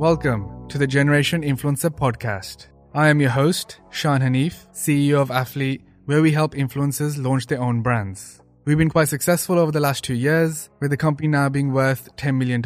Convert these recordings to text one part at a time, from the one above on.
Welcome to the Generation Influencer Podcast. I am your host, Shan Hanif, CEO of Athlete, where we help influencers launch their own brands. We've been quite successful over the last 2 years, with the company now being worth $10 million.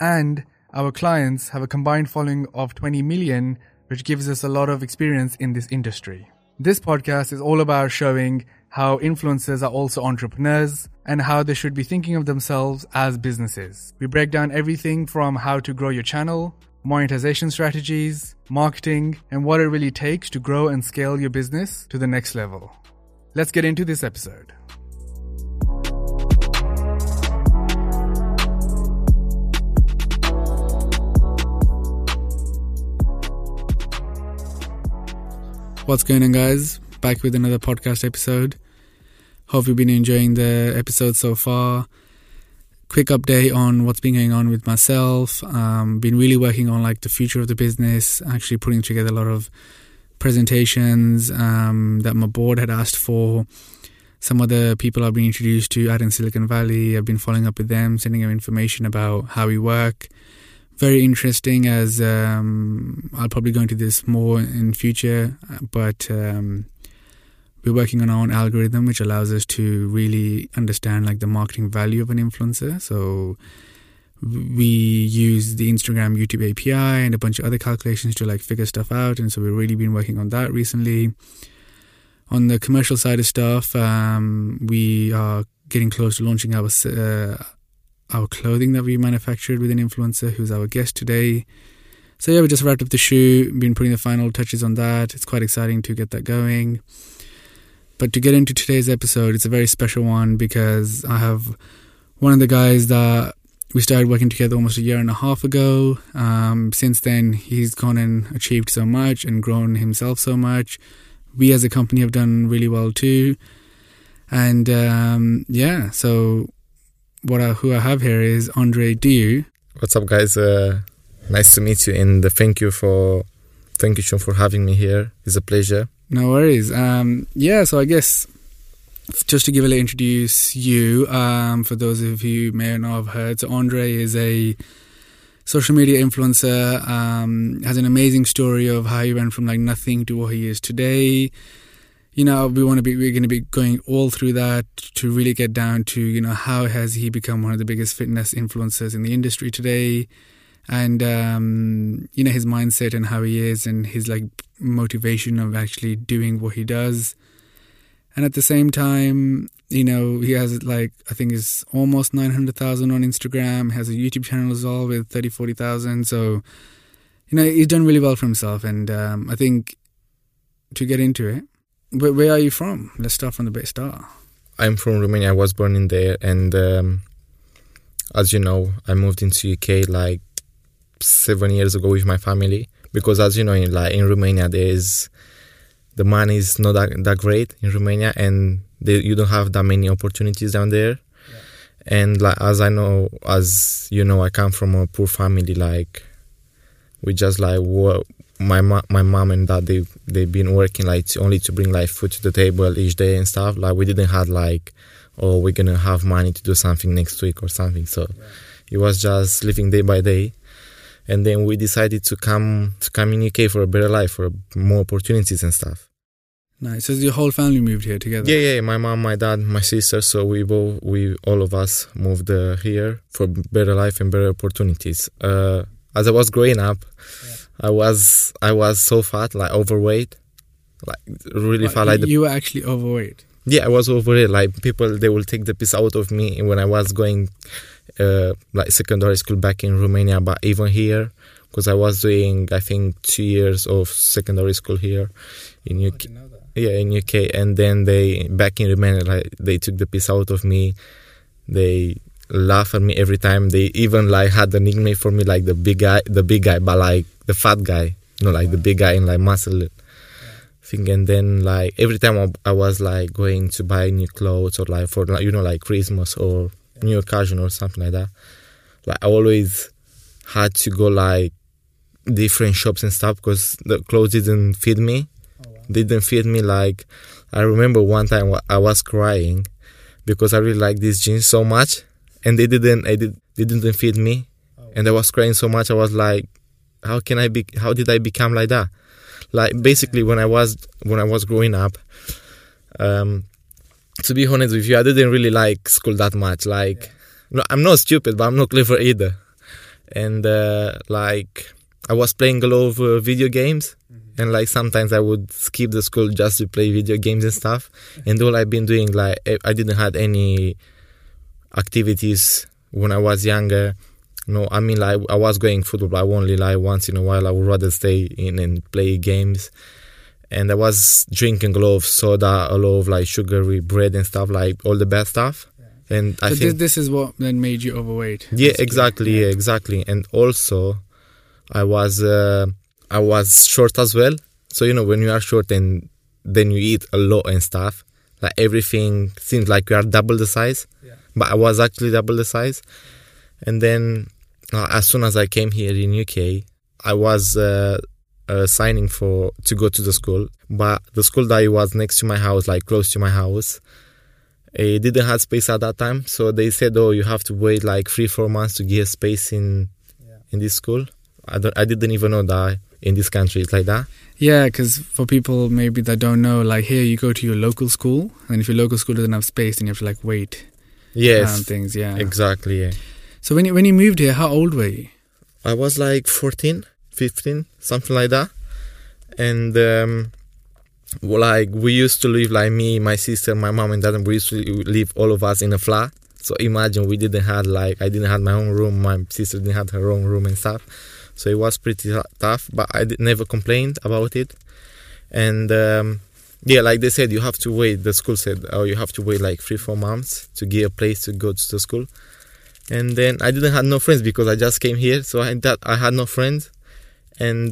And our clients have a combined following of 20 million, which gives us a lot of experience in this industry. This podcast is all about showing how influencers are also entrepreneurs and how they should be thinking of themselves as businesses. We break down everything from how to grow your channel, monetization strategies, marketing, and what it really takes to grow and scale your business to the next level. Let's get into this episode. What's going on, guys? Back with another podcast episode. Hope you've been enjoying the episode so far. Quick update on what's been going on with myself. Been really working on the future of the business, actually putting together a lot of presentations that my board had asked for. Some other people I've been introduced to out in Silicon Valley. I've been following up with them, sending them information about how we work. Very interesting, as I'll probably go into this more in future, but we're working on our own algorithm which allows us to really understand the marketing value of an influencer. So we use the Instagram YouTube API and a bunch of other calculations to figure stuff out, and so we've really been working on that recently. On the commercial side of stuff, we are getting close to launching our clothing that we manufactured with an influencer who's our guest today. So yeah, we just wrapped up the shoot, been putting the final touches on that. It's quite exciting to get that going. But to get into today's episode, it's a very special one because I have one of the guys that we started working together almost a year and a half ago. Since then, he's gone and achieved so much and grown himself so much. We as a company have done really well too. And so... Who I have here is Andrei Deiu. What's up, guys? Nice to meet you, and thank you, Sean, for having me here. It's a pleasure. No worries. So I guess just to introduce you, for those of you who may not have heard, so Andrei is a social media influencer. Has an amazing story of how he went from nothing to what he is today. We're going to be going all through that to really get down to, how has he become one of the biggest fitness influencers in the industry today, and, his mindset and how he is, and his motivation of actually doing what he does. And at the same time, he has I think it's almost 900,000 on Instagram, has a YouTube channel as well with 30,000-40,000. So, he's done really well for himself. And I think to get into it, where are you from? Let's start from the best start. I'm from Romania. I was born in there, and as you know, I moved into UK 7 years ago with my family, because as you know, in Romania, the money is not that great in Romania, and you don't have that many opportunities down there. Yeah. And as you know, I come from a poor family. We just my mom and dad, they've been working only to bring food to the table each day and stuff. We didn't have we're gonna have money to do something next week or something. So yeah, it was just living day by day, and then we decided to come in UK for a better life, for more opportunities and stuff. Nice. So your whole family moved here together? Yeah. My mom, my dad, my sister. So all of us moved here for better life and better opportunities. As I was growing up. Yeah. I was so fat, overweight, really fat. You were actually overweight? Yeah, I was overweight. People, they will take the piss out of me when I was going secondary school back in Romania, but even here, because I was doing, I think, 2 years of secondary school here in UK. I didn't know that. Yeah, in UK, and then back in Romania, they took the piss out of me. They laugh at me every time. They even had a nickname for me, the big guy, but the fat guy, the big guy in muscle thing. And then every time I was going to buy new clothes, or for Christmas or new occasion or something like that, I always had to go different shops and stuff, because the clothes didn't fit me. Oh, wow. I remember one time I was crying because I really liked these jeans so much, and they didn't fit me. Oh. And I was crying so much, I was how did I become like that? Like, basically, when I was growing up, to be honest with you, I didn't really like school that much. Like, no, I'm not stupid, but I'm not clever either. And like, I was playing a lot of video games, and like sometimes I would skip the school just to play video games and stuff. And all I've been doing, like, I didn't have any activities when I was younger. No, I mean, like, I was going football, but I only, like, once in a while. I would rather stay in and play games. And I was drinking a lot of soda, a lot of, like, sugary bread and stuff, like, all the bad stuff. Yeah. And so I think this is what then made you overweight. Yeah, basically. Exactly. Yeah, exactly. And also, I was short as well. So, you know, when you are short and then you eat a lot and stuff, like, everything seems like you are double the size. Yeah. But I was actually double the size. And then, as soon as I came here in UK, I was signing to go to the school. But the school that was next to my house, like close to my house, it didn't have space at that time. So they said, "Oh, you have to wait like 3-4 months to get space in this school." I didn't even know that in this country it's like that. Yeah, because for people maybe that don't know, like here you go to your local school, and if your local school doesn't have space, then you have to like wait. Yes, things. Yeah, exactly. Yeah. So when you moved here, how old were you? I was like 14, 15, something like that. And like we used to live, like me, my sister, my mom and dad, we used to live all of us in a flat. So imagine we didn't have like, I didn't have my own room, my sister didn't have her own room and stuff. So it was pretty tough, but I never complained about it. And yeah, like they said, you have to wait. The school said, "Oh, you have to wait like 3-4 months to get a place to go to the school." And then I didn't have no friends because I just came here, so I had no friends. And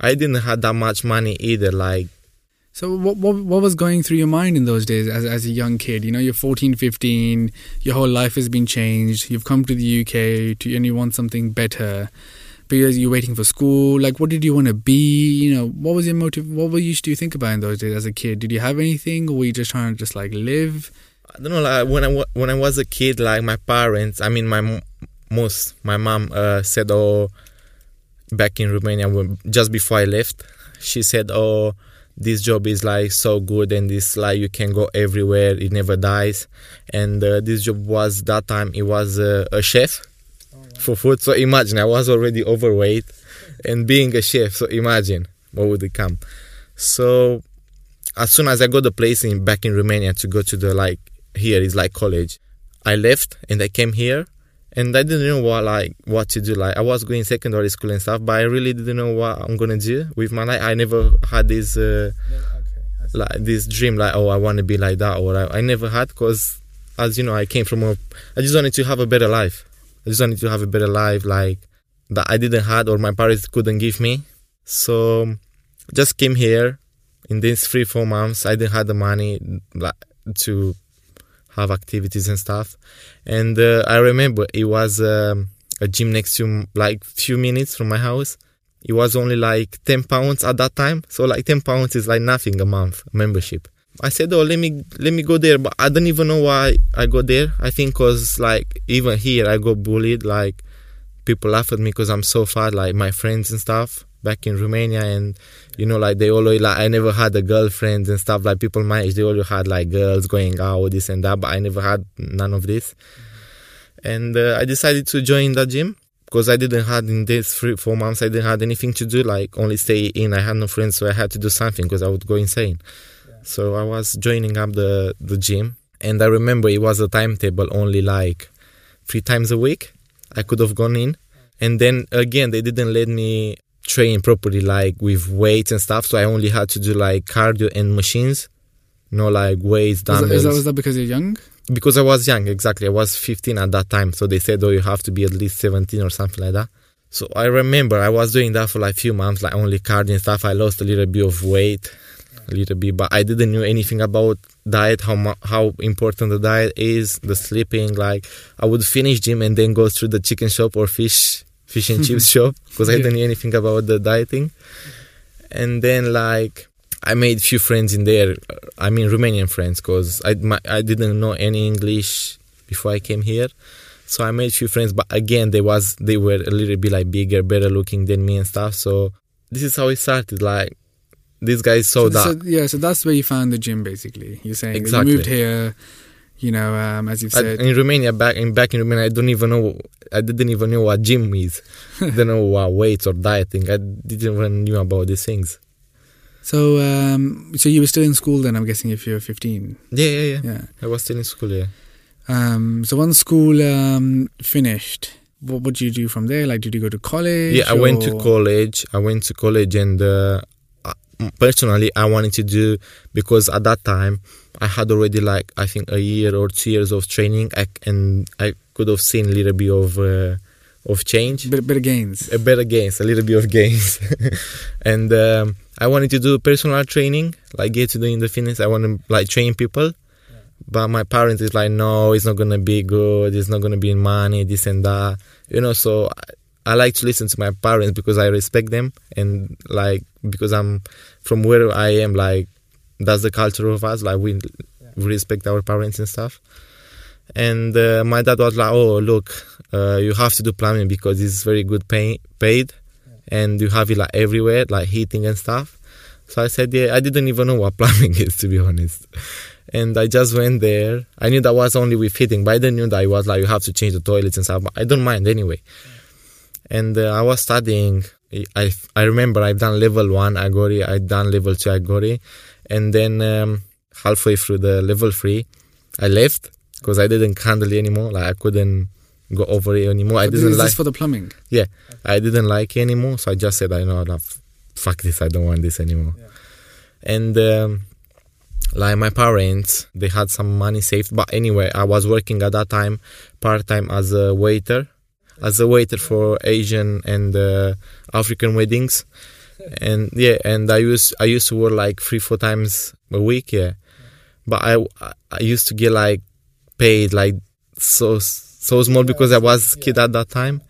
I didn't have that much money either. Like, so what was going through your mind in those days as a young kid? You know, you're 14, 15, your whole life has been changed. You've come to the UK and you want something better because you're waiting for school. Like, what did you want to be? You know, what was your motive? What used to you think about in those days as a kid? Did you have anything, or were you just trying to just like live? I don't know, like when I was a kid, like my parents, I mean my mom said, "Oh," back in Romania, just before I left, she said, "Oh, this job is like so good, and this, like, you can go everywhere, it never dies." And this job was, that time, it was a chef. Oh, wow. For food. So imagine, I was already overweight and being a chef, so imagine what would it come. So as soon as I got the place back in Romania to go to the, like, here is like college, I left and I came here, and I didn't know what to do. Like, I was going secondary school and stuff, but I really didn't know what I'm gonna do with my life. I never had this like this dream, like, "Oh, I want to be like that," or I never had, because, as you know, I came from I just wanted to have a better life. I just wanted to have a better life, like, that I didn't had, or my parents couldn't give me. So just came here. In these 3-4 months, I didn't have the money, like, to have activities and stuff. And I remember it was a gym next to, like, few minutes from my house. It was only like £10 at that time. So like £10 is like nothing a month membership. I said, "Oh, let me go there," but I don't even know why I go there. I think because, like, even here I got bullied. Like, people laugh at me because I'm so fat. Like, my friends and stuff back in Romania, and, you know, like, they always, like, I never had a girlfriend and stuff. Like, people my age, they always had, like, girls going out, this and that, but I never had none of this. And I decided to join the gym because I didn't have, in these 3-4 months, I didn't have anything to do, like, only stay in. I had no friends, so I had to do something because I would go insane. Yeah. So I was joining up the gym, and I remember it was a timetable only, like, 3 times a week I could have gone in. And then, again, they didn't let me train properly, like, with weights and stuff, so I only had to do, like, cardio and machines, no, like, weights, dumbbells. Was that because you're young? Because I was young, exactly. I was 15 at that time, so they said, "Oh, you have to be at least 17 or something like that. So I remember I was doing that for, like, few months, like, only cardio and stuff. I lost a little bit of weight, but I didn't know anything about diet, how important the diet is, the sleeping. Like, I would finish gym and then go through the chicken shop or fish and chips shop, because I didn't know anything about the dieting. And then, like, I made few friends in there. I mean, Romanian friends, because I didn't know any English before I came here. So I made a few friends, but again, they were a little bit like bigger, better looking than me and stuff. So this is how it started. Like, this guy is so dark. So that's where you found the gym, basically. You're saying exactly. You moved here, you know, as you've said. In Romania, back in Romania, I didn't even know what gym is. I didn't know what weights or dieting. I didn't even know about these things. So so you were still in school then, I'm guessing, if you were 15? Yeah. I was still in school, yeah. So once school finished, what did you do from there? Like, did you go to college? Yeah, I went to college and personally I wanted to do, because at that time I had already like, I think, a year or 2 years of training, and I could have seen a little bit of change. A little bit of gains. And I wanted to do personal training, like get to the fitness. I want to like train people. But my parents is like, no, it's not going to be good. It's not going to be money, this and that. You know, so I like to listen to my parents because I respect them. And like, because I'm from where I am, like, that's the culture of us. Like, we respect our parents and stuff. And my dad was like, oh, look, you have to do plumbing because it's very good paid. And you have it like everywhere, like heating and stuff. So I said, yeah, I didn't even know what plumbing is, to be honest. And I just went there. I knew that was only with heating, but I didn't know that it was like you have to change the toilets and stuff. But I don't mind anyway. And I was studying. I remember I've done level 1 Agori, I've done level 2 Agori. And then halfway through the level 3, I left because I didn't handle it anymore. Like, I couldn't go over it anymore. But I didn't like. This for the plumbing? Yeah. I didn't like it anymore. So I just said, I know, fuck this, I don't want this anymore. Yeah. And like my parents, they had some money saved, but anyway, I was working at that time part-time as a waiter for Asian and African weddings. And yeah, and I used to work like 3-4 times a week. Yeah, but I used to get like paid like so small because I was kid at that time.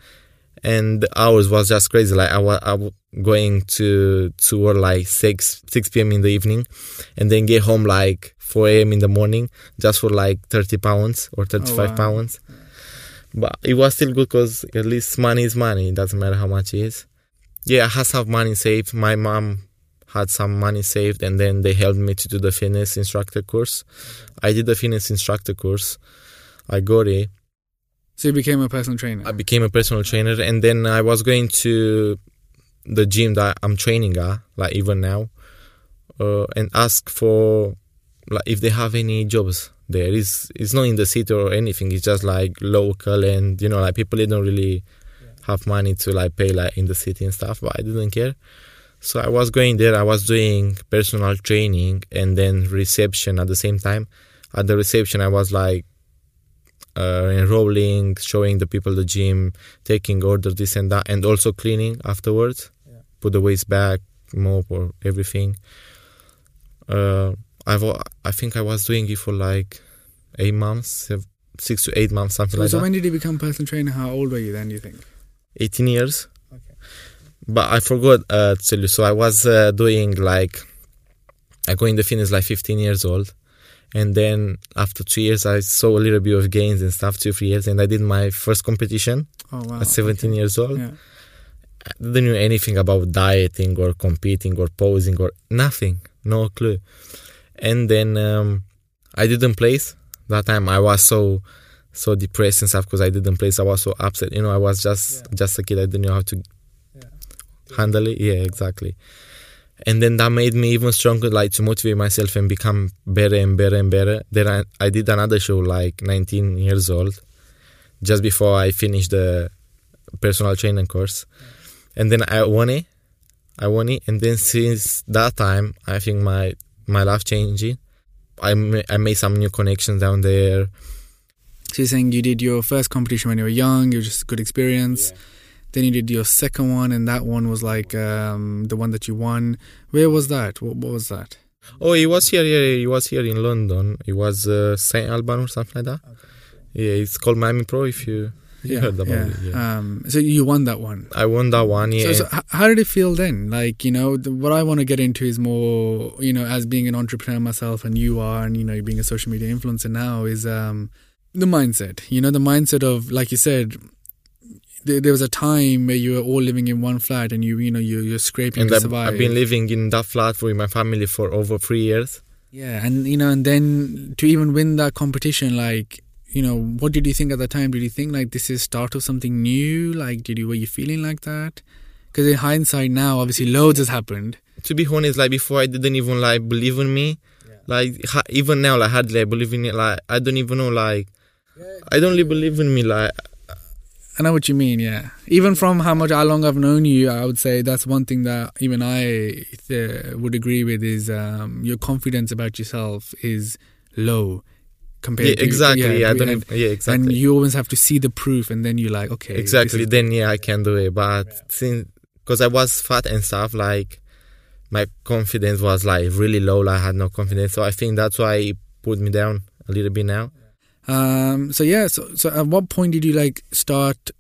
And the hours was just crazy. Like, I was going to work like 6 p.m. in the evening and then get home like 4 a.m. in the morning, just for like 30 pounds or 35 pounds. But it was still good because at least money is money. It doesn't matter how much it is. Yeah, I had some money saved. My mom had some money saved, and then they helped me to do the fitness instructor course. I did the fitness instructor course. I got it. So you became a personal trainer? I became a personal trainer, and then I was going to the gym that I'm training at, like even now, and ask for like if they have any jobs there. It's not in the city or anything, it's just like local, and you know, like people they don't really have money to like pay like in the city and stuff, but I didn't care. So I was going there, I was doing personal training and then reception at the same time. At the reception I was like enrolling, showing the people the gym, taking orders, this and that, and also cleaning afterwards, put the waste back, mop or everything. I think I was doing it for like 8 months, 6 to 8 months, something like that. So when did you become personal trainer? How old were you then, do you think? 18 years. Okay. But I forgot to tell you, so I was doing like, I go in the fitness like 15 years old. And then after 2 years, I saw a little bit of gains and stuff, 2-3 years. And I did my first competition at 17 years old. Yeah. I didn't know anything about dieting or competing or posing or nothing. No clue. And then I didn't place. That time I was so depressed and stuff because I didn't place. I was so upset. You know, I was just a kid. I didn't know how to handle it. Yeah, exactly. And then that made me even stronger, like to motivate myself and become better and better and better. Then I did another show, like 19 years old, just before I finished the personal training course. And then I won it. And then since that time, I think my life changed. I made some new connections down there. So you're saying you did your first competition when you were young, it was just a good experience. Yeah. Then you did your second one, and that one was like the one that you won. Where was that? What was that? Oh, it was here. Yeah, it was here in London. It was St. Alban or something like that. Okay. Yeah, it's called Miami Pro. If you heard about it. Yeah. So you won that one. I won that one. Yeah. So how did it feel then? Like, you know, what I want to get into is more, you know, as being an entrepreneur myself, and you are, and you know, being a social media influencer now, is The mindset, the mindset of, like you said, there was a time where you were all living in one flat and you're scraping and to survive. I've been living in that flat with my family for over 3 years. Yeah, and and then to even win that competition, what did you think at the time? Did you think this is start of something new? Were you feeling like that? Because in hindsight now, obviously, loads has happened. To be honest, before I didn't even believe in me. Yeah. Even now, hardly I believe in it. I don't even know. I don't really believe in me. I know what you mean. Yeah. Even from how long I've known you, I would say that's one thing that even I would agree with is your confidence about yourself is low. Compared to, exactly. Yeah, I don't. Exactly. And you always have to see the proof, and then you're like, okay. Exactly. Then I can do it. But since because I was fat and stuff, my confidence was really low. I had no confidence, so I think that's why it put me down a little bit now. So at what point did you start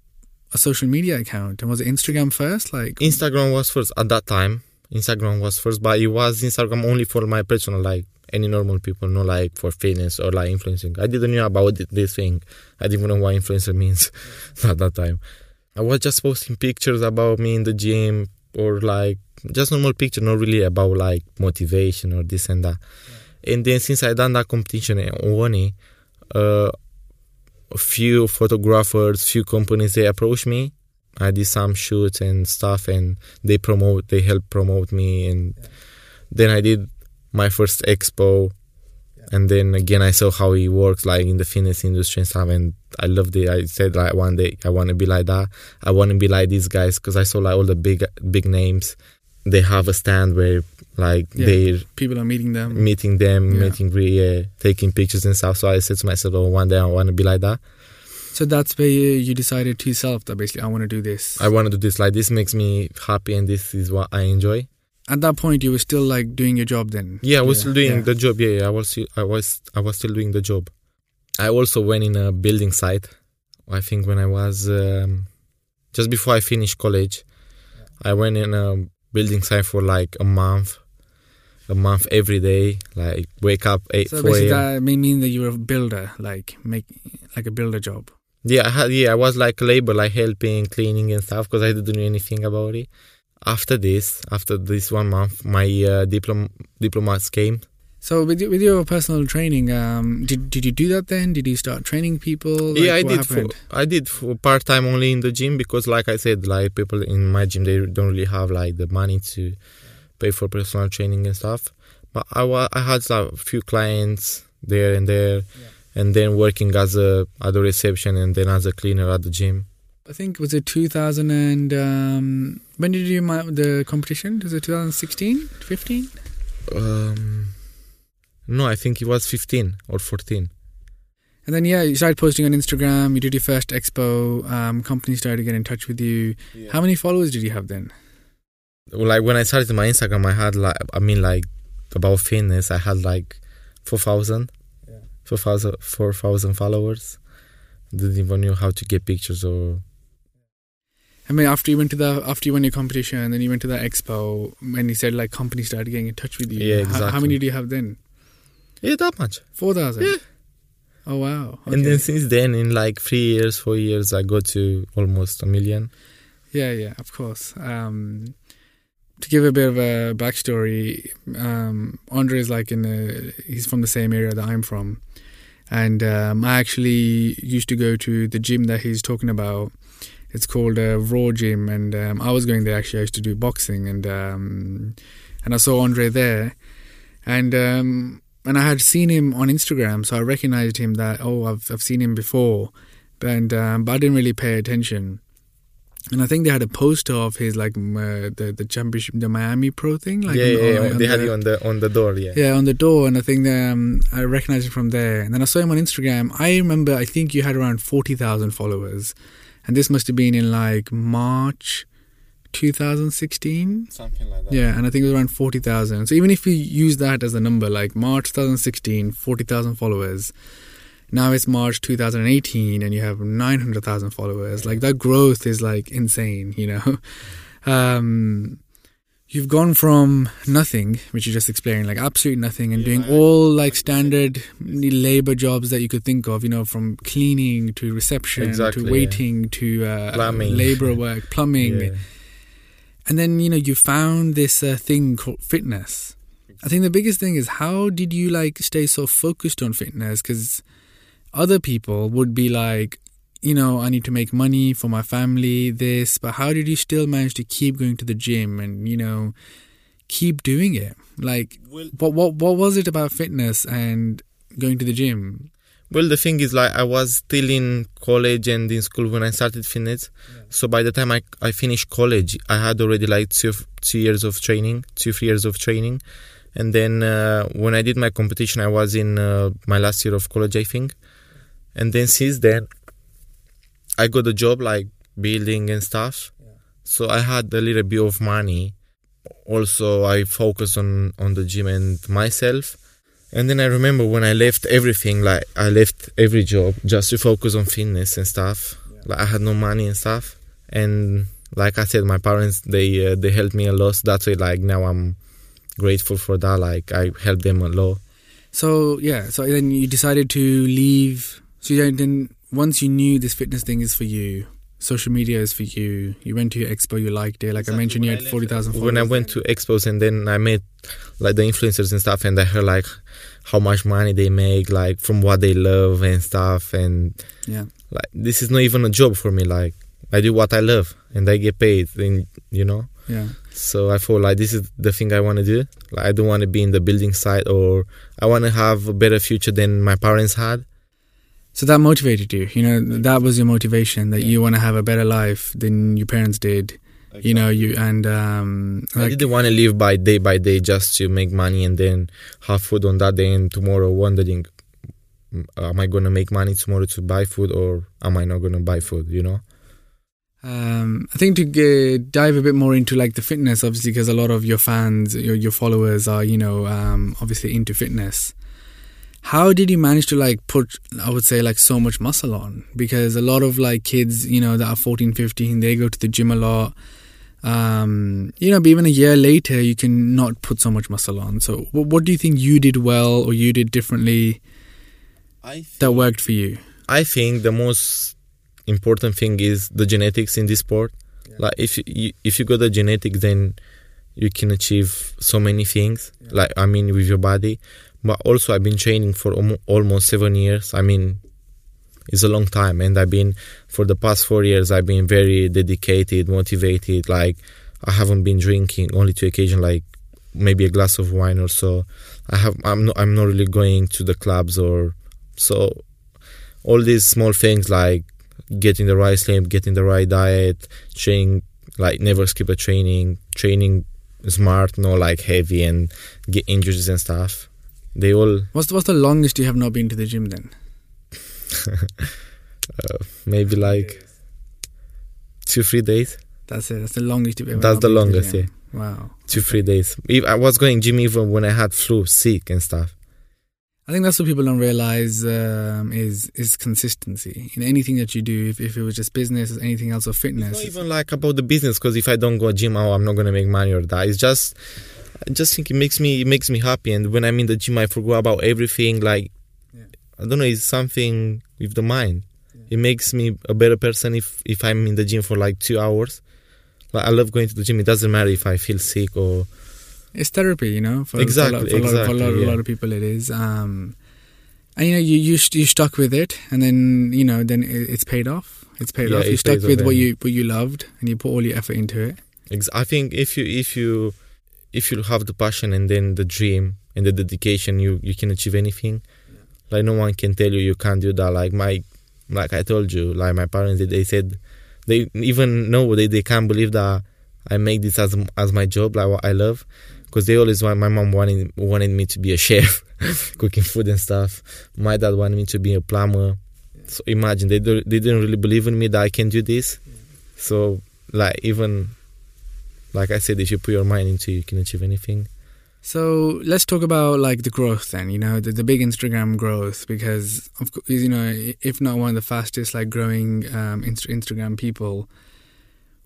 a social media account? And was it Instagram first? Instagram was first at that time. Instagram was first, but it was Instagram only for my personal life. Any normal people know for fitness or influencing. I didn't know about this thing. I didn't know what influencer means at that time. I was just posting pictures about me in the gym or just normal picture, not really about motivation or this and that. Yeah. And then since I done that competition and won it, a few photographers, few companies, they approached me. I did some shoots and stuff and they helped promote me. And then I did my first expo, and then again I saw how he works in the fitness industry and stuff, and I loved it. I said one day I want to be like that. I want to be like these guys, because I saw all the big names. They have a stand where they people are meeting them, taking pictures and stuff. So I said to myself, one day I want to be like that. So that's where you decided to yourself that basically I want to do this. I want to do this. This makes me happy, and this is what I enjoy. At that point, you were still doing your job then? Yeah, I was still doing the job. Yeah, I was still doing the job. I also went in a building site. I think when I was just before I finished college, I went in a building site for a month every day. Wake up 8. So basically, that may mean that you were a builder, a builder job. Yeah, I was labor, helping, cleaning and stuff, because I didn't know anything about it. After this 1 month, my diplomats came. So with your personal training, did you do that then? Did you start training people? Yeah, I did for part-time only in the gym, because I said, people in my gym, they don't really have the money to pay for personal training and stuff. But I had a few clients there and there, and then working at the reception and then as a cleaner at the gym. I think was it 2000 and when did you the competition? Was it 2016, 15? No, I think it was 15 or 14. And then you started posting on Instagram. You did your first expo. Companies started to get in touch with you. Yeah. How many followers did you have then? Well, when I started my Instagram, I had about fitness. I had 4,000, 4,000 followers. Didn't even know how to get pictures or. I mean, after you won your competition, and then you went to the expo, and you said companies started getting in touch with you. Yeah, exactly. How many do you have then? Yeah, that much. 4,000. Yeah. Oh wow! Okay. And then since then, in 3 years, 4 years, I got to almost 1 million. Yeah, of course. To give a bit of a backstory, Andre is he's from the same area that I'm from, and I actually used to go to the gym that he's talking about. It's called Raw Gym, and I was going there actually. I used to do boxing, and I saw Andre there, and I had seen him on Instagram, so I recognized him that I've seen him before, but I didn't really pay attention. And I think they had a poster of his the championship, the Miami Pro thing. They had it on the door. Yeah. Yeah, on the door, and I think I recognized him from there. And then I saw him on Instagram. I remember I think you had around 40,000 followers. And this must have been in March 2016. Something like that. Yeah, and I think it was around 40,000. So even if you use that as a number, March 2016, 40,000 followers. Now it's March 2018 and you have 900,000 followers. That growth is insane, you've gone from nothing, which you just explained, like absolute nothing, and doing all like standard labor jobs that you could think of, you know, from cleaning to reception to waiting to labor work, plumbing. And then, you know, you found this thing called fitness. I think the biggest thing is, how did you like stay so focused on fitness? Because other people would be like, you know, I need to make money for my family, this, but how did you still manage to keep going to the gym and, you know, keep doing it? Like, what was it about fitness and going to the gym? Well, the thing is, like, I was still in college and in school when I started fitness. Yeah. So by the time I finished college, I had already like two, 3 years of training. And then when I did my competition, I was in my last year of college, I think. And then since then, I got a job like building and stuff. Yeah. So I had a little bit of money. Also, I focused on the gym and myself. And then I remember when I left everything, like I left every job just to focus on fitness and stuff. Yeah. Like I had no money and stuff. And like I said, my parents, they helped me a lot. That's why like now I'm grateful for that. Like I helped them a lot. So yeah, so then you decided to leave. So then once you knew this fitness thing is for you, social media is for you, you went to your expo, you liked it. Like exactly. I mentioned, you had 40,000 followers. When I went to expos and then I met like the influencers and stuff, and I heard like how much money they make, like from what they love and stuff. And yeah, like this is not even a job for me. Like I do what I love and I get paid. And you know, yeah. So I thought like this is the thing I want to do. Like I don't want to be in the building side, or I want to have a better future than my parents had. So that motivated you, you know, that was your motivation, that you want to have a better life than your parents did, you know, you and... like, I didn't want to live by day just to make money and then have food on that day and tomorrow wondering, am I going to make money tomorrow to buy food, or am I not going to buy food, you know? I think to dive a bit more into like the fitness, obviously, because a lot of your fans, your followers are, you know, obviously into fitness. How did you manage to like put, I would say, like so much muscle on? Because a lot of like kids, you know, that are 14, 15, they go to the gym a lot. You know, but even a year later, you can not put so much muscle on. So what do you think you did well, or you did differently that worked for you? I think the most important thing is the genetics in this sport. Yeah. Like if you got the genetics, then you can achieve so many things. Yeah. Like, I mean, with your body. But also I've been training for almost 7 years. I mean, it's a long time. And I've been, for the past 4 years, I've been very dedicated, motivated. Like, I haven't been drinking, only to occasion, like maybe a glass of wine or so. I'm not really going to the clubs or so. All these small things like getting the right sleep, getting the right diet, training, like never skip a training smart, not like heavy and get injuries and stuff. They all... What's the longest you have not been to the gym then? Maybe like 2-3 days. That's it. That's the longest you've ever... That's the longest, yeah. Wow. 2-3 days. I was going gym even when I had flu, sick and stuff. I think that's what people don't realize is consistency in anything that you do. If it was just business, or anything else, or fitness. It's not even like about the business, because if I don't go gym, I'm not going to make money or that. It's just... I just think it makes me happy, and when I'm in the gym, I forget about everything. Like, yeah. I don't know, it's something with the mind. Yeah. It makes me a better person if I'm in the gym for like 2 hours. Like, I love going to the gym. It doesn't matter if I feel sick or... It's therapy, you know. For a lot of people, it is. And you know, you stuck with it, and then you know, then it's paid off. It's paid off. You stuck with what you loved, and you put all your effort into it. I think if you have the passion and then the dream and the dedication, you can achieve anything. Yeah. Like, no one can tell you can't do that. Like I told you, like my parents, they said, they even know they can't believe that I make this as my job, like what I love, because they always my mom wanted me to be a chef, cooking food and stuff. My dad wanted me to be a plumber. Yeah. So imagine, they didn't really believe in me that I can do this. Yeah. So like even... Like I said, if you put your mind into it, you can achieve anything. So let's talk about like the growth then, you know, the big Instagram growth, because, of course, you know, if not one of the fastest like growing Instagram people,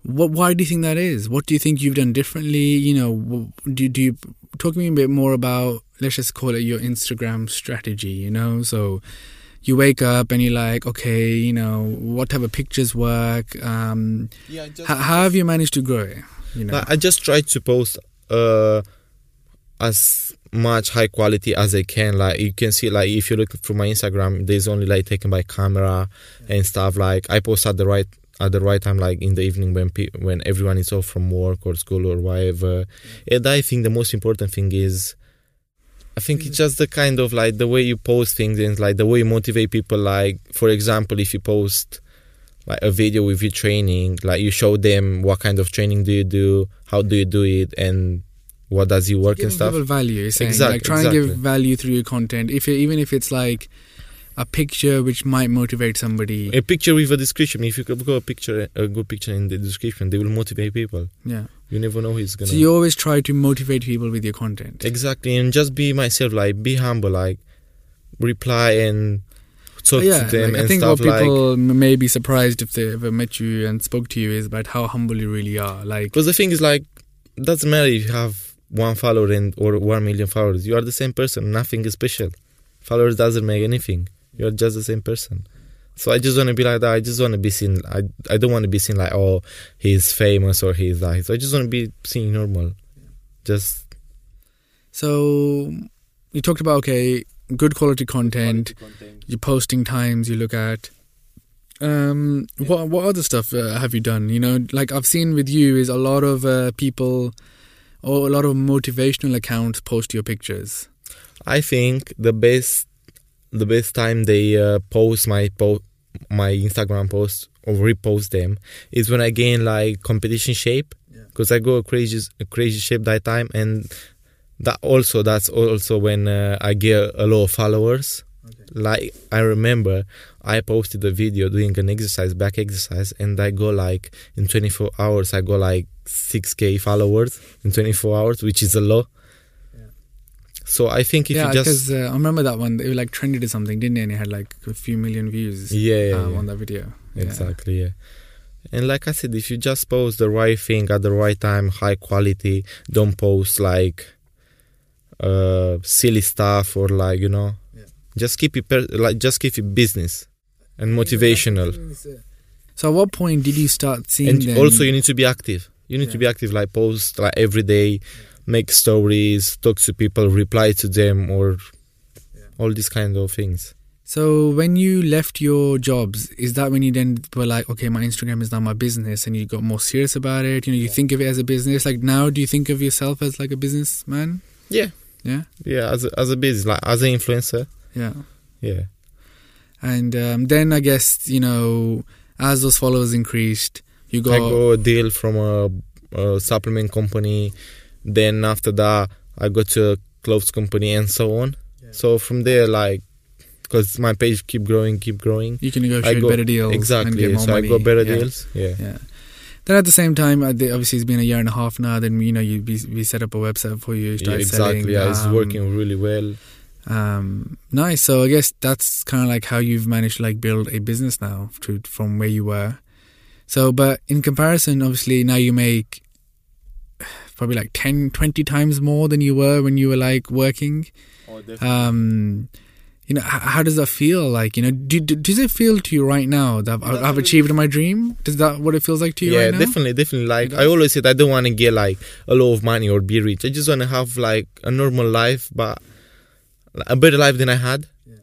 Why do you think that is? What do you think you've done differently? You know, do you talk to me a bit more about, let's just call it your Instagram strategy, you know? So you wake up and you're like, okay, you know, what type of pictures work? How have you managed to grow it? You know? I just try to post as much high quality as I can. Like, you can see, like, if you look through my Instagram, there's only like taken by camera and stuff. Like, I post at the right time, like in the evening when everyone is off from work or school or whatever. And I think the most important thing is, I think it's just the kind of, like, the way you post things and, like, the way you motivate people. Like, for example, if you post like a video with your training, like, you show them what kind of training do you do, how do you do it, and what does it work and stuff. Give value, saying, exactly. Like, try and give value through your content. Even if it's like a picture which might motivate somebody. A picture with a description. If you put a good picture in the description, they will motivate people. Yeah. You never know who's gonna. So you always try to motivate people with your content. Exactly, and just be myself. Like, be humble. Like, reply and talk to them, like, and stuff. I think what people may be surprised if they ever met you and spoke to you is about how humble you really are. Like, because the thing is, like, doesn't matter if you have one follower or 1 million followers. You are the same person. Nothing is special. Followers doesn't make anything. You're just the same person. So I just want to be like that. I just want to be seen. I don't want to be seen like, oh, he's famous or he's like. So I just want to be seen normal. Just. So you talked about, okay, good quality content. Your posting times you look at. What other stuff have you done? You know, like, I've seen with you is a lot of people or a lot of motivational accounts post your pictures. I think the best time they post my Instagram posts or repost them is when I gain, like, competition shape, because I go crazy shape that time, and that's also when I get a lot of followers. Okay. Like, I remember I posted a video doing an exercise, back exercise, and I go, like, in 24 hours I go like 6,000 followers in 24 hours, which is a lot. So I think if you just... Yeah, because I remember that one. It, like, trended or something, didn't it? And it had like a few million views on that video. Exactly, yeah. And like I said, if you just post the right thing at the right time, high quality, don't post like silly stuff or like, you know, just keep it business and motivational. So at what point did you start seeing and them? Also, you need to be active. You need to be active, like post like every day. Make stories, talk to people, reply to them, or all these kind of things. So when you left your jobs, is that when you then were like, okay, my Instagram is now my business, and you got more serious about it? You know, you think of it as a business. Like, now, do you think of yourself as like a businessman? Yeah. Yeah? Yeah, as a business, like as an influencer. Yeah. Yeah. And then I guess, you know, as those followers increased, you got... I got a deal from a supplement company. Then after that, I got to a clothes company and so on. Yeah. So from there, like, because my page keep growing. You can negotiate better deals. Exactly. And get more money. I got better deals. Yeah. Then at the same time, obviously it's been a year and a half now. Then, you know, we set up a website for you. Exactly. Selling. Yeah, it's working really well. Nice. So I guess that's kind of like how you've managed to like build a business now from where you were. So, but in comparison, obviously now you make probably like 10-20 times more than you were when you were like working. Oh, definitely. You know, how does that feel? Like, you know, does it feel to you right now that I've achieved my dream? Is that what it feels like to you right now? Yeah, definitely. Like, I always said I don't want to get like a lot of money or be rich. I just want to have like a normal life, but a better life than I had. Yeah.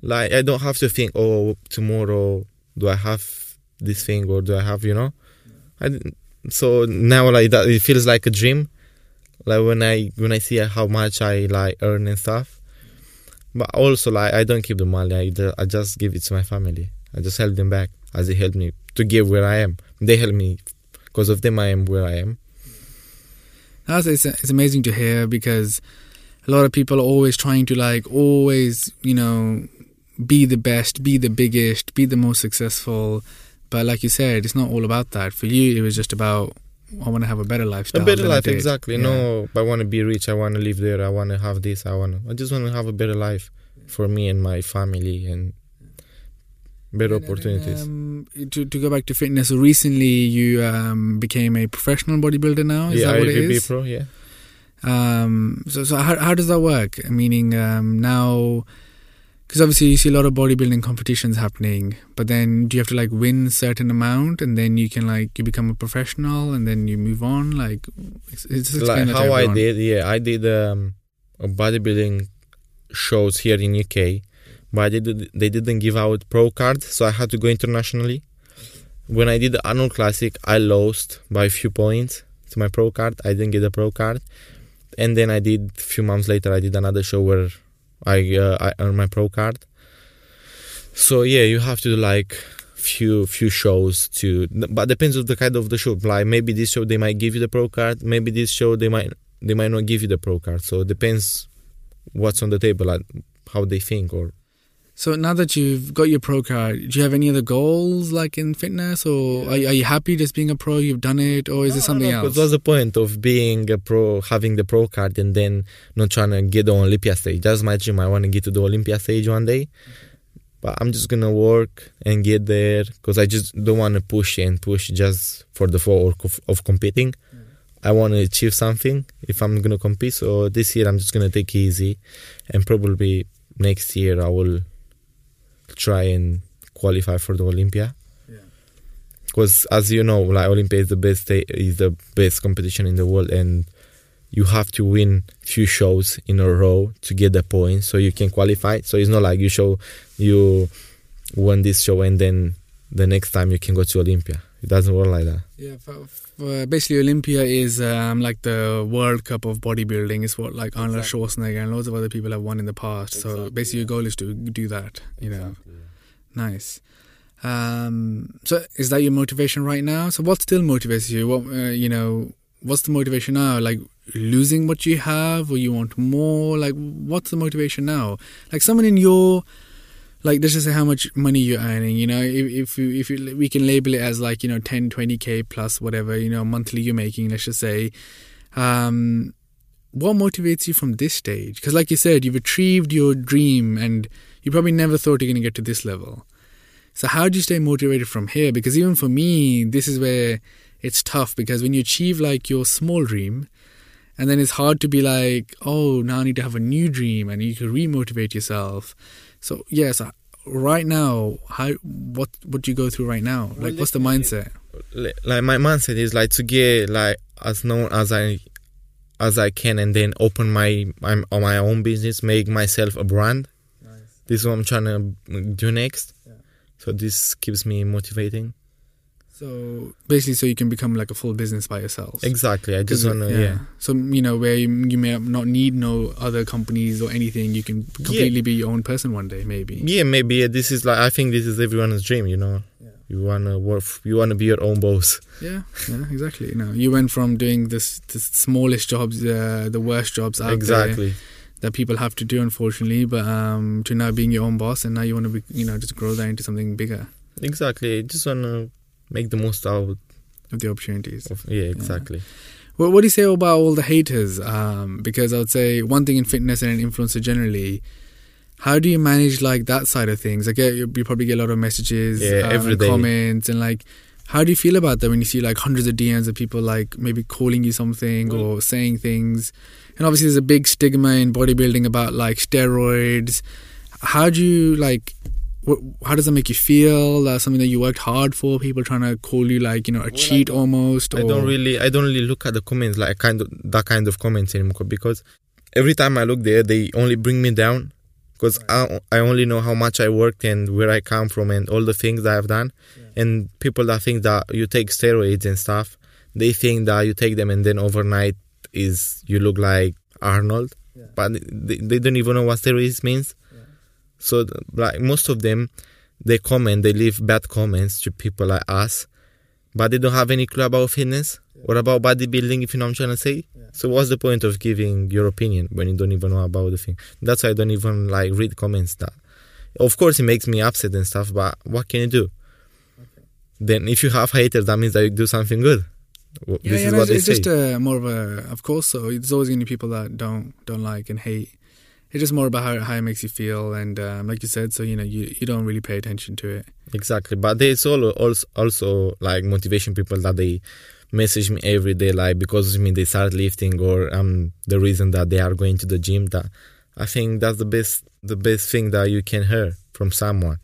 Like, I don't have to think, oh, tomorrow do I have this thing or do I have, you know? Yeah. So now, like, that, it feels like a dream, like when I see how much I like earn and stuff. But also, like, I don't keep the money. I just give it to my family. I just help them back as they help me to give where I am. They help me because of them. I am where I am. It's amazing to hear, because a lot of people are always trying to like always, you know, be the best, be the biggest, be the most successful. But like you said, it's not all about that. For you, it was just about, I want to have a better lifestyle. A better life, exactly. Yeah. No, I want to be rich. I want to live there. I want to have this. I just want to have a better life for me and my family and better opportunities. To go back to fitness, recently you became a professional bodybuilder now. Is that what it is? IFBB Pro, yeah. So how does that work? Meaning now, because obviously you see a lot of bodybuilding competitions happening, but then do you have to like win a certain amount and then you can like you become a professional and then you move on? Like, it's like how I did. Yeah, I did bodybuilding shows here in UK, but they didn't give out pro cards, so I had to go internationally. When I did the Arnold Classic, I lost by a few points to my pro card. I didn't get a pro card. And then I did, a few months later, I did another show where I earned my pro card. So yeah, you have to do like few shows to, but depends on the kind of the show. Like maybe this show they might give you the pro card, maybe this show they might not give you the pro card. So it depends what's on the table, like how they think. Or so now that you've got your pro card, do you have any other goals like in fitness, or are you happy just being a pro? You've done it, or is it something else? What's the point of being a pro, having the pro card, and then not trying to get on Olympia stage? That's my dream. I want to get to the Olympia stage one day, but I'm just gonna work and get there because I just don't want to push just for the sake of competing. I want to achieve something if I'm gonna compete. So this year I'm just gonna take it easy, and probably next year I will try and qualify for the Olympia, because as you know, like Olympia is the best competition in the world, and you have to win few shows in a row to get the points so you can qualify. So it's not like you won this show and then the next time you can go to Olympia. It doesn't work like that. Yeah, for basically Olympia is like the World Cup of bodybuilding. It's what like Arnold Schwarzenegger and loads of other people have won in the past. Exactly, so basically your goal is to do that, you know. Yeah. Nice. So is that your motivation right now? So what still motivates you? What what's the motivation now? Like losing what you have, or you want more? Like what's the motivation now? Like someone in your, like, let's just say how much money you're earning, if you, we can label it as like, 10, 20K plus whatever, monthly you're making, let's just say. What motivates you from this stage? Because like you said, you've achieved your dream and you probably never thought you're going to get to this level. So how do you stay motivated from here? Because even for me, this is where it's tough, because when you achieve like your small dream, and then it's hard to be like, oh, now I need to have a new dream, and you can remotivate yourself. So yes, right now, what do you go through right now? Like, what's the mindset? Like my mindset is like to get like as known as I can, and then open my own business, make myself a brand. Nice. This is what I'm trying to do next. Yeah. So this keeps me motivating. So basically, so you can become like a full business by yourself. Exactly. I just want to, So, where you may not need no other companies or anything, you can completely be your own person one day, maybe. Yeah, maybe. Yeah, this is like, I think this is everyone's dream, Yeah. You want to work, you want to be your own boss. Yeah, exactly. You went from doing the smallest jobs, the worst jobs out there that people have to do, unfortunately, but to now being your own boss, and now you want to, just grow that into something bigger. Exactly. I just want to make the most out of the opportunities. Exactly. Yeah. Well, what do you say about all the haters? Because I would say one thing in fitness and an influencer generally, how do you manage like that side of things? Like you probably get a lot of messages, every day, comments, and like, how do you feel about that when you see like hundreds of DMs of people like maybe calling you something or saying things? And obviously there's a big stigma in bodybuilding about like steroids. How do you like, how does that make you feel? Something that you worked hard for, people trying to call you like, a cheat almost? I don't really look at the comments, like that kind of comments anymore, because every time I look there, they only bring me down, because I only know how much I worked and where I come from and all the things that I've done. Yeah. And people that think that you take steroids and stuff, they think that you take them and then overnight you look like Arnold. Yeah. But they don't even know what steroids means. So, like, most of them, they leave bad comments to people like us, but they don't have any clue about fitness or about bodybuilding, if you know what I'm trying to say. Yeah. So what's the point of giving your opinion when you don't even know about the thing? That's why I don't even, like, read comments. That, of course, it makes me upset and stuff, but what can you do? Okay. Then if you have haters, that means that you do something good. It's just more of a, of course, so it's always going to be people that don't like and hate. it's just more about how it makes you feel. And like you said, so, you know, you don't really pay attention to it. Exactly. But there's also like motivation people that they message me every day, like because of me they start lifting, or the reason that they are going to the gym. That I think that's the best thing that you can hear from someone,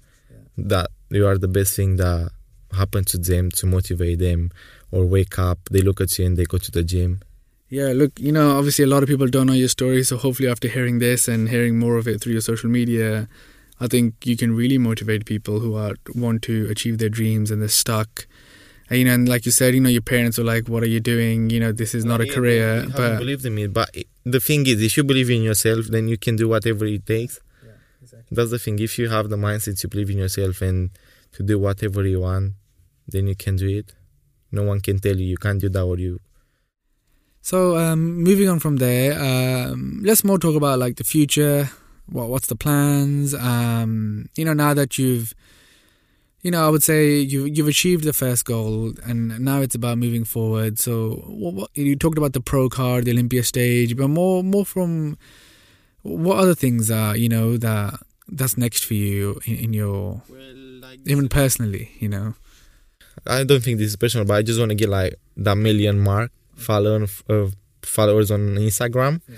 that you are the best thing that happened to them, to motivate them or wake up, they look at you and they go to the gym. Yeah, look, you know, obviously a lot of people don't know your story, so hopefully after hearing this and hearing more of it through your social media, I think you can really motivate people who want to achieve their dreams and they're stuck. And, you know, and like you said, you know, your parents were like, what are you doing? You know, this is not a career. But I haven't believed in it. But the thing is, if you believe in yourself, then you can do whatever it takes. Yeah, exactly. That's the thing. If you have the mindset to believe in yourself and to do whatever you want, then you can do it. No one can tell you, you can't do that or you... So moving on from there, let's more talk about like the future. What's the plans? You know, now that you've, you know, I would say you've achieved the first goal, and now it's about moving forward. So you talked about the pro card, the Olympia stage, but more from what other things are, you know, that's next for you in your, even personally, you know. I don't think this is personal, but I just want to get like that million mark. Followers on Instagram, yeah.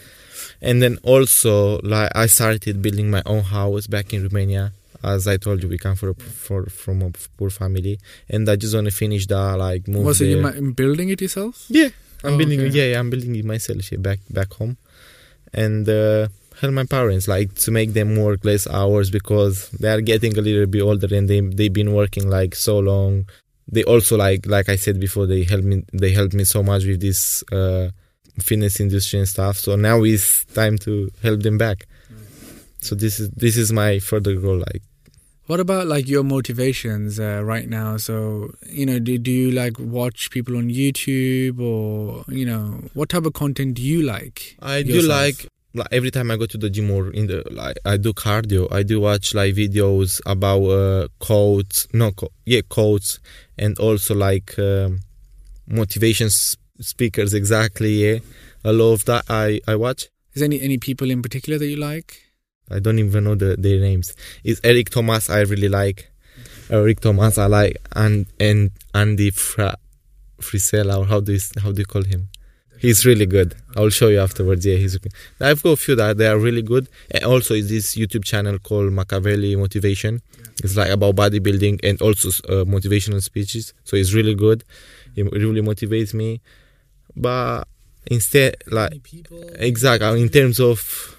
And then also like I started building my own house back in Romania. As I told you, we come from a poor family, and I just want to finish that, like move. So you're building it yourself? Yeah, I'm building it myself here back home, and help my parents, like to make them work less hours because they are getting a little bit older and they've been working like so long. They also like I said before, they helped me so much with this fitness industry and stuff. So now it's time to help them back. So this is my further goal. Like, what about like your motivations right now? So, you know, do you like watch people on YouTube, or, you know, what type of content do you like? I do like every time I go to the gym or in the like I do cardio, I do watch like videos about quotes, and also like motivation speakers. Exactly, yeah, a lot of that I watch. Is there any people in particular that you like? I don't even know their names. It's Eric Thomas. I really like Eric Thomas. I like and Andy Frisella, or how do you call him? He's really good. I'll show you afterwards. Yeah, he's good. I've got a few that they are really good. And also is this YouTube channel called Machiavelli Motivation. Yeah. It's like about bodybuilding and also motivational speeches. So it's really good. It really motivates me. But instead, like, exactly, in terms of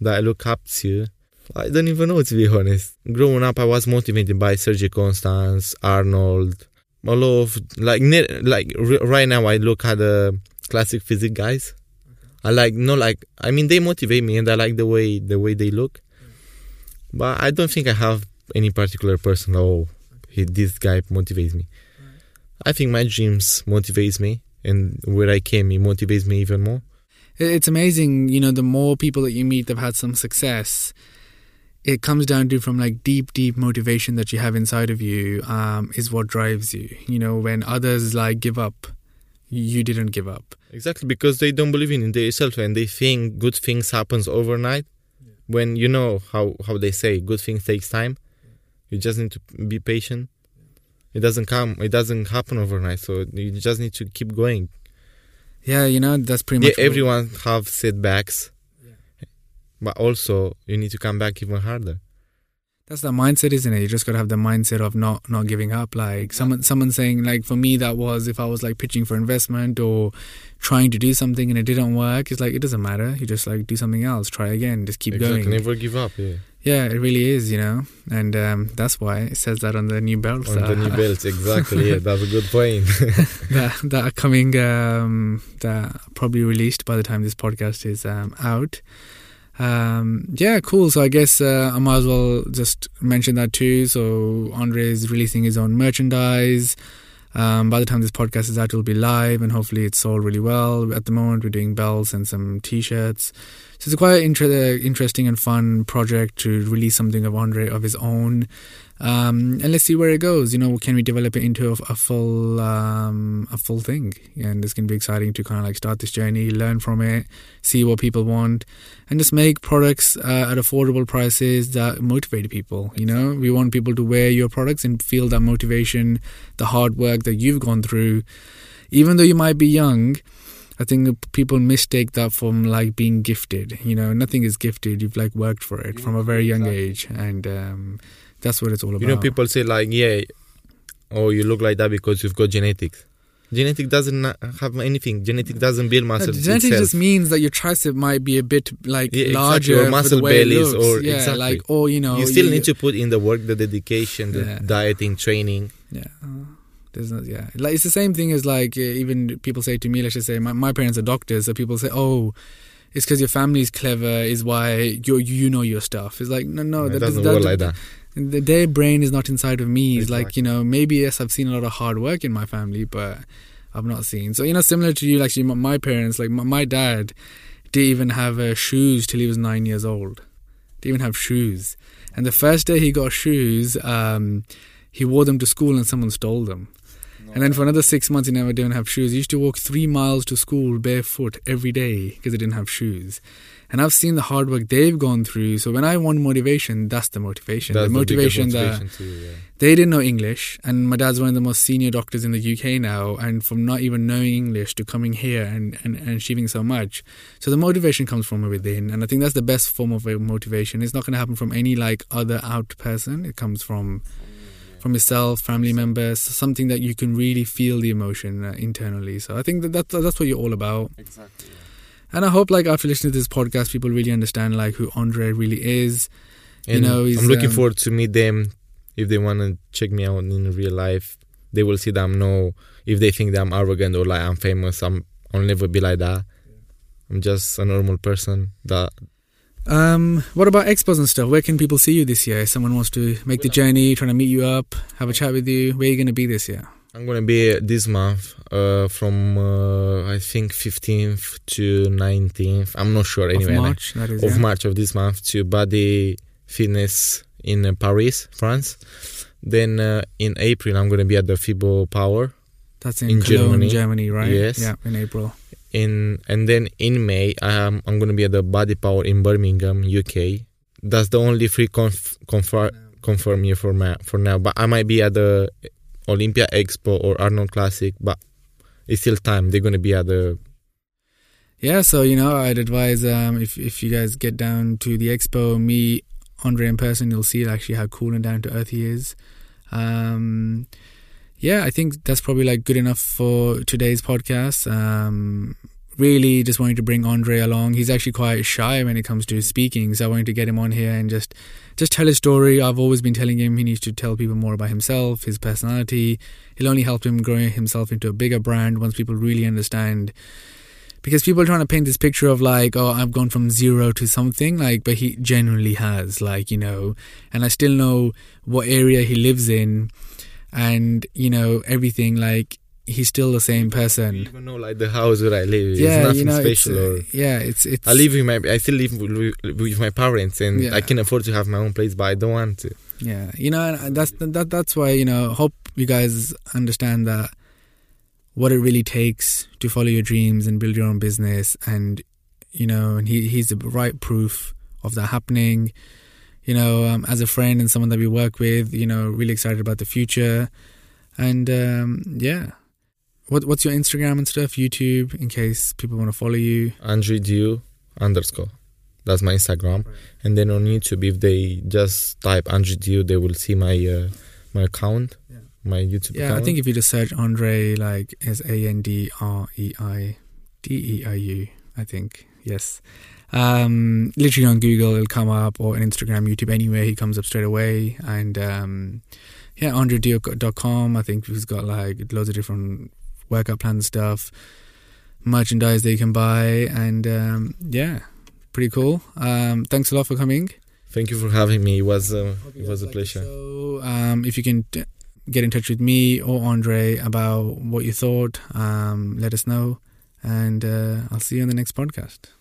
that I look up to, I don't even know, to be honest. Growing up, I was motivated by Sergei Constance, Arnold, a lot of, right now I look at the classic physique guys. Okay. They motivate me, and I like the way they look. Yeah. But I don't think I have any particular person. This guy motivates me. Right. I think my dreams motivates me, and where I came, it motivates me even more. It's amazing, you know. The more people that you meet that've had some success, it comes down to from like deep motivation that you have inside of you is what drives you. You know, when others like give up, you didn't give up. Exactly, because they don't believe in themselves and they think good things happens overnight. Yeah. When you know how they say good things takes time. Yeah. You just need to be patient. Yeah. It doesn't happen overnight, so you just need to keep going. Yeah, you know, that's pretty much... Yeah, everyone have setbacks. Yeah. But also, you need to come back even harder. That's the mindset, isn't it? You just got to have the mindset of not giving up. Like someone saying, like for me, that was if I was like pitching for investment or trying to do something and it didn't work. It's like, it doesn't matter. You just like do something else. Try again. Just keep going. Never give up. Yeah. Yeah, it really is, you know. And that's why it says that on the new belts. On the new belts, exactly. Yeah, that's a good point. that are coming, that are probably released by the time this podcast is out. Yeah, cool. So I guess I might as well just mention that too. So Andrei is releasing his own merchandise. By the time this podcast is out, it'll be live, and hopefully it's sold really well. At the moment, we're doing belts and some t-shirts. So it's quite an interesting and fun project to release something of Andrei of his own. And let's see where it goes. You know, can we develop it into a full thing? And it's going to be exciting to kind of like start this journey, learn from it, see what people want, and just make products at affordable prices that motivate people. You know, we want people to wear your products and feel that motivation, the hard work that you've gone through. Even though you might be young, I think people mistake that from like being gifted. You know, nothing is gifted. You've like worked for it from a very young age, and that's what it's all about. You know, people say like, yeah, oh, you look like that because you've got genetics. Genetics doesn't have anything. Genetics doesn't build muscle. No, genetics itself just means that your tricep might be a bit like larger, exactly, or muscle bellies, or like, or you know, you still need to put in the work, the dedication, the dieting, training. Yeah. Like, it's the same thing as like, even people say to me, let's just say my parents are doctors, so people say, oh, it's because your family is clever is why you know your stuff. It's like, no, that doesn't work like that. Their brain is not inside of me. It's like, you know, maybe yes, I've seen a lot of hard work in my family, but I've not seen. So, you know, similar to you, actually, my parents, like my dad didn't even have shoes till he was 9 years old. Didn't even have shoes. And the first day he got shoes, he wore them to school and someone stole them. And then for another 6 months, he never didn't have shoes. He used to walk 3 miles to school barefoot every day because he didn't have shoes. And I've seen the hard work they've gone through. So when I want motivation, that's the motivation. That's the motivation, that too, they didn't know English. And my dad's one of the most senior doctors in the UK now. And from not even knowing English to coming here and achieving so much. So the motivation comes from within. And I think that's the best form of motivation. It's not going to happen from any like other out person. It comes from yourself, family members, something that you can really feel the emotion internally. So I think that's what you're all about. Exactly. And I hope, like, after listening to this podcast, people really understand like who Andrei really is. And you know, I'm looking forward to meet them. If they want to check me out in real life, they will see that I'm if they think that I'm arrogant or like I'm famous, I'll never be like that. I'm just a normal person that. What about expos and stuff? Where can people see you this year? If someone wants to make the journey, trying to meet you up, have a chat with you, where are you going to be this year? I'm going to be this month from I think 15th to 19th. I'm not sure anyway. March of this month to Body Fitness in Paris, France. Then in April I'm going to be at the FIBO Power. That's in Cologne, Germany, right? Yes. Yeah, in April. And then in May, I'm going to be at the Body Power in Birmingham, UK. That's the only free confirm here for now. But I might be at the Olympia Expo or Arnold Classic, but it's still time. They're going to be at the... Yeah, so, you know, I'd advise if you guys get down to the Expo, meet Andrei in person, you'll see actually how cool and down-to-earth he is. Yeah, I think that's probably like good enough for today's podcast. Really just wanted to bring Andrei along. He's actually quite shy when it comes to speaking, so I wanted to get him on here and just tell his story. I've always been telling him he needs to tell people more about himself, his personality. It'll only help him grow himself into a bigger brand once people really understand. Because people are trying to paint this picture of like, oh, I've gone from zero to something, like, but he genuinely has, like, you know, and I still know what area he lives in. And, you know, everything, like, he's still the same person. You even know, like, the house where I live. Yeah, it's nothing special. I live in I still live with my parents, and I can afford to have my own place, but I don't want to. Yeah, you know, and that's why, you know, hope you guys understand that what it really takes to follow your dreams and build your own business. And, you know, and he's the right proof of that happening. You know, as a friend and someone that we work with, you know, really excited about the future. And, What's your Instagram and stuff, YouTube, in case people want to follow you? Andrei Deiu _ That's my Instagram. Right. And then on YouTube, if they just type Andrei Deiu, they will see my my account, my YouTube account. Yeah, I think if you just search Andrei, like, Andreidieiu, I think, yes. Literally on Google it'll come up, or on Instagram, YouTube, anywhere he comes up straight away. And andreidio.com, I think he's got like loads of different workout plans, stuff, merchandise that you can buy, and pretty cool. Thanks a lot for coming. Thank you for having me. It was a pleasure. So if you can get in touch with me or Andrei about what you thought, let us know, and I'll see you on the next podcast.